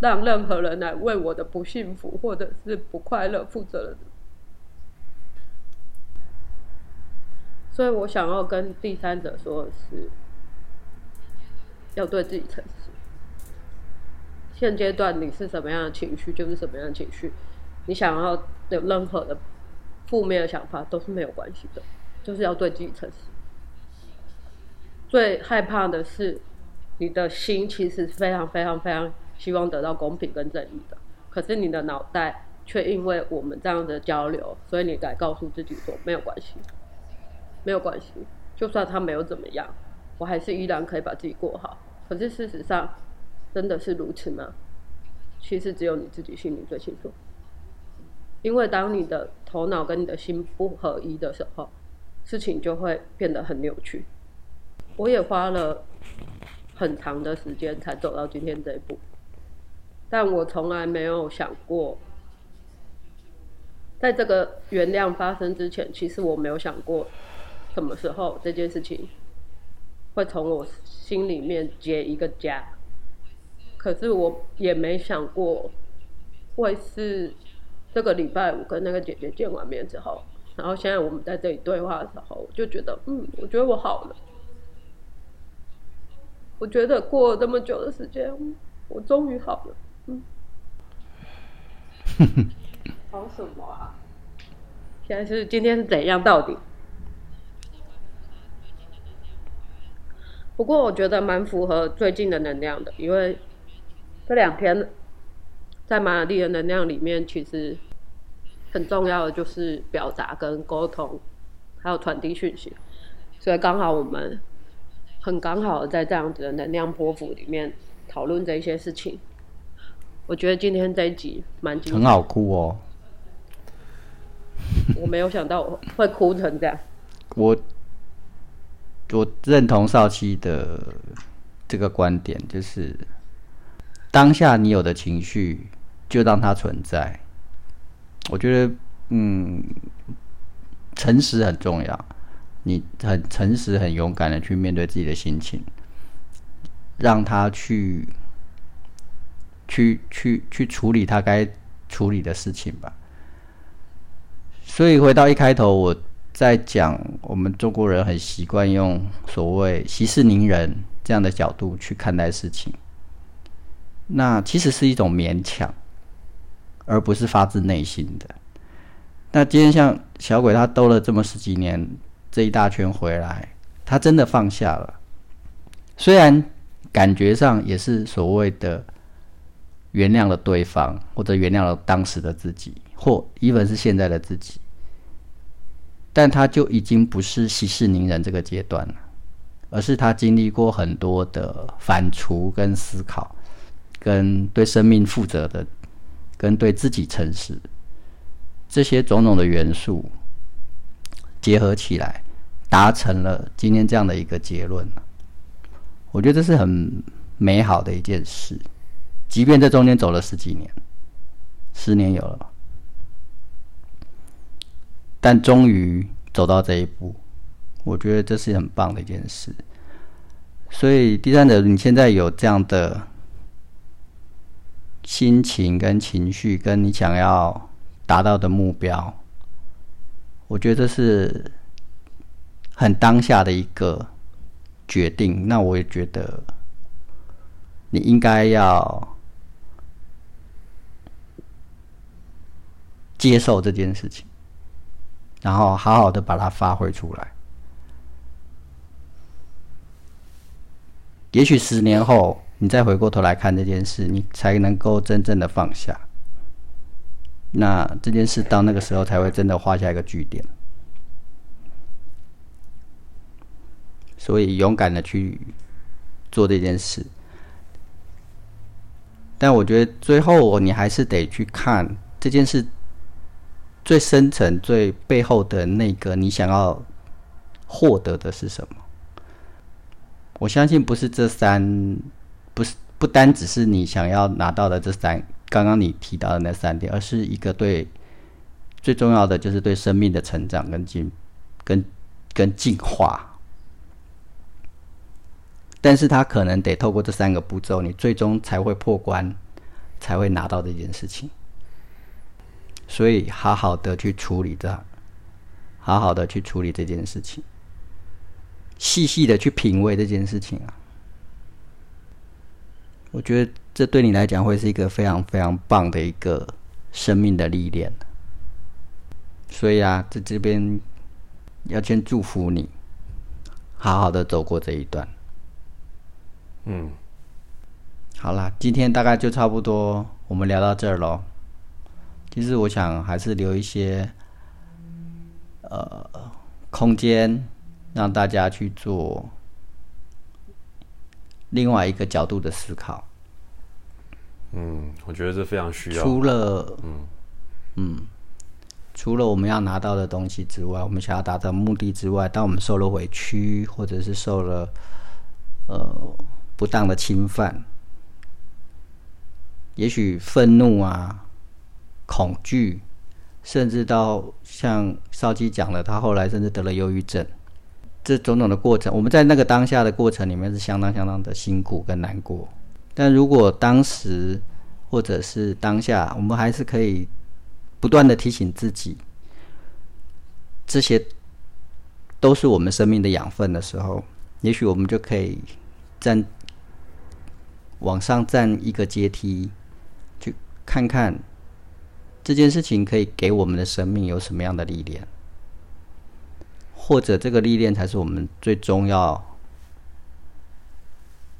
让任何人来为我的不幸福或者是不快乐负责任，所以我想要跟第三者说的是，要对自己诚实。现阶段你是什么样的情绪，就是什么样的情绪。你想要有任何的负面的想法都是没有关系的，就是要对自己诚实。最害怕的是，你的心其实非常非常非常希望得到公平跟正义的，可是你的脑袋却因为我们这样的交流，所以你该告诉自己说没有关系，没有关系，就算他没有怎么样，我还是依然可以把自己过好。可是事实上真的是如此吗？其实只有你自己心里最清楚，因为当你的头脑跟你的心不合一的时候，事情就会变得很扭曲。我也花了很长的时间才走到今天这一步，但我从来没有想过，在这个原谅发生之前，其实我没有想过什么时候这件事情会从我心里面结一个痂，可是我也没想过会是这个礼拜五跟那个姐姐见完面之后，然后现在我们在这里对话的时候，我就觉得嗯，我觉得我好了，我觉得过了这么久的时间，我终于好了。嗯，好什么啊？现在是今天是怎样到底？不过我觉得蛮符合最近的能量的，因为这两天在马尔地的能量里面，其实很重要的就是表达跟沟通，还有传递讯息，所以刚好我们很刚好在这样子的能量波幅里面讨论这些事情。我觉得今天这一集蛮精彩的，很好哭哦。我没有想到我会哭成这样。我我认同少七的这个观点，就是当下你有的情绪就让它存在。我觉得，嗯，诚实很重要，你很诚实、很勇敢的去面对自己的心情。让他去去去去处理他该处理的事情吧。所以回到一开头我在讲，我们中国人很习惯用所谓息事宁人这样的角度去看待事情，那其实是一种勉强，而不是发自内心的。那今天像小鬼他兜了这么十几年，这一大圈回来，他真的放下了。虽然感觉上也是所谓的原谅了对方，或者原谅了当时的自己，或 even 是现在的自己，但他就已经不是息事宁人这个阶段了，而是他经历过很多的反刍跟思考，跟对生命负责的，跟对自己诚实，这些种种的元素结合起来，达成了今天这样的一个结论。我觉得这是很美好的一件事，即便这中间走了十几年，十年有了，但终于走到这一步，我觉得这是很棒的一件事。所以第三者，你现在有这样的心情跟情绪，跟你想要达到的目标，我觉得这是很当下的一个决定。那我也觉得你应该要接受这件事情，然后好好的把它发挥出来。也许十年后你再回过头来看这件事，你才能够真正的放下，那这件事到那个时候才会真的画下一个句点。所以勇敢的去做这件事，但我觉得最后你还是得去看这件事最深层、最背后的那个你想要获得的是什么。我相信不是这三，不是不单只是你想要拿到的这三，刚刚你提到的那三点，而是一个对最重要的就是对生命的成长跟进跟跟进化。但是他可能得透过这三个步骤，你最终才会破关，才会拿到这件事情。所以好好的去处理它，好好的去处理这件事情，细细的去品味这件事情啊。我觉得这对你来讲会是一个非常非常棒的一个生命的历练。所以啊，在这边要先祝福你，好好的走过这一段。嗯，好啦，今天大概就差不多，我们聊到这儿咯。其实我想还是留一些呃空间，让大家去做另外一个角度的思考。嗯，我觉得这非常需要。除了嗯嗯，除了我们要拿到的东西之外，我们想要达到的目的之外，当我们受了委屈，或者是受了呃。不当的侵犯，也许愤怒啊、恐惧，甚至到像少基讲了，他后来甚至得了忧郁症，这种种的过程，我们在那个当下的过程里面是相当相当的辛苦跟难过。但如果当时或者是当下，我们还是可以不断的提醒自己，这些都是我们生命的养分的时候，也许我们就可以站往上站一个阶梯，去看看这件事情可以给我们的生命有什么样的历练，或者这个历练才是我们最终要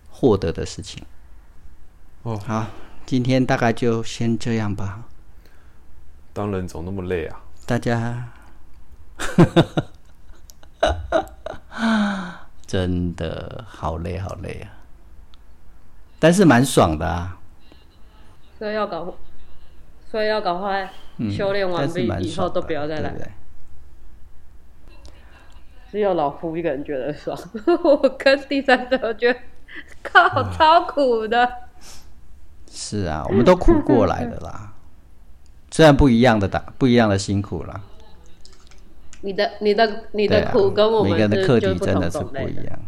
获得的事情。哦，好，今天大概就先这样吧。当人总那么累啊，大家真的好累好累啊，但是蛮爽的啊。所以要搞，所以要搞坏，修炼完毕以后都不要再来。嗯，对对，只有老夫一个人觉得爽，我跟第三者我觉得靠超苦的。是啊，我们都苦过来的啦，虽然不一样的打，不一样的辛苦啦。你的你的你的苦跟我们是，啊，每个人的课题真的是不一样。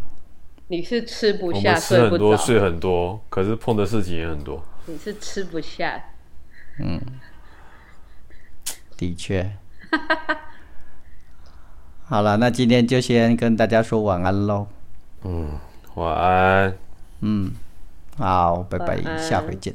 你是吃不下，睡不着。我们吃很多，睡很多，可是碰的事情也很多。你是吃不下。嗯，的确。好了，那今天就先跟大家说晚安喽。嗯，晚安。嗯，好，拜拜，下回见。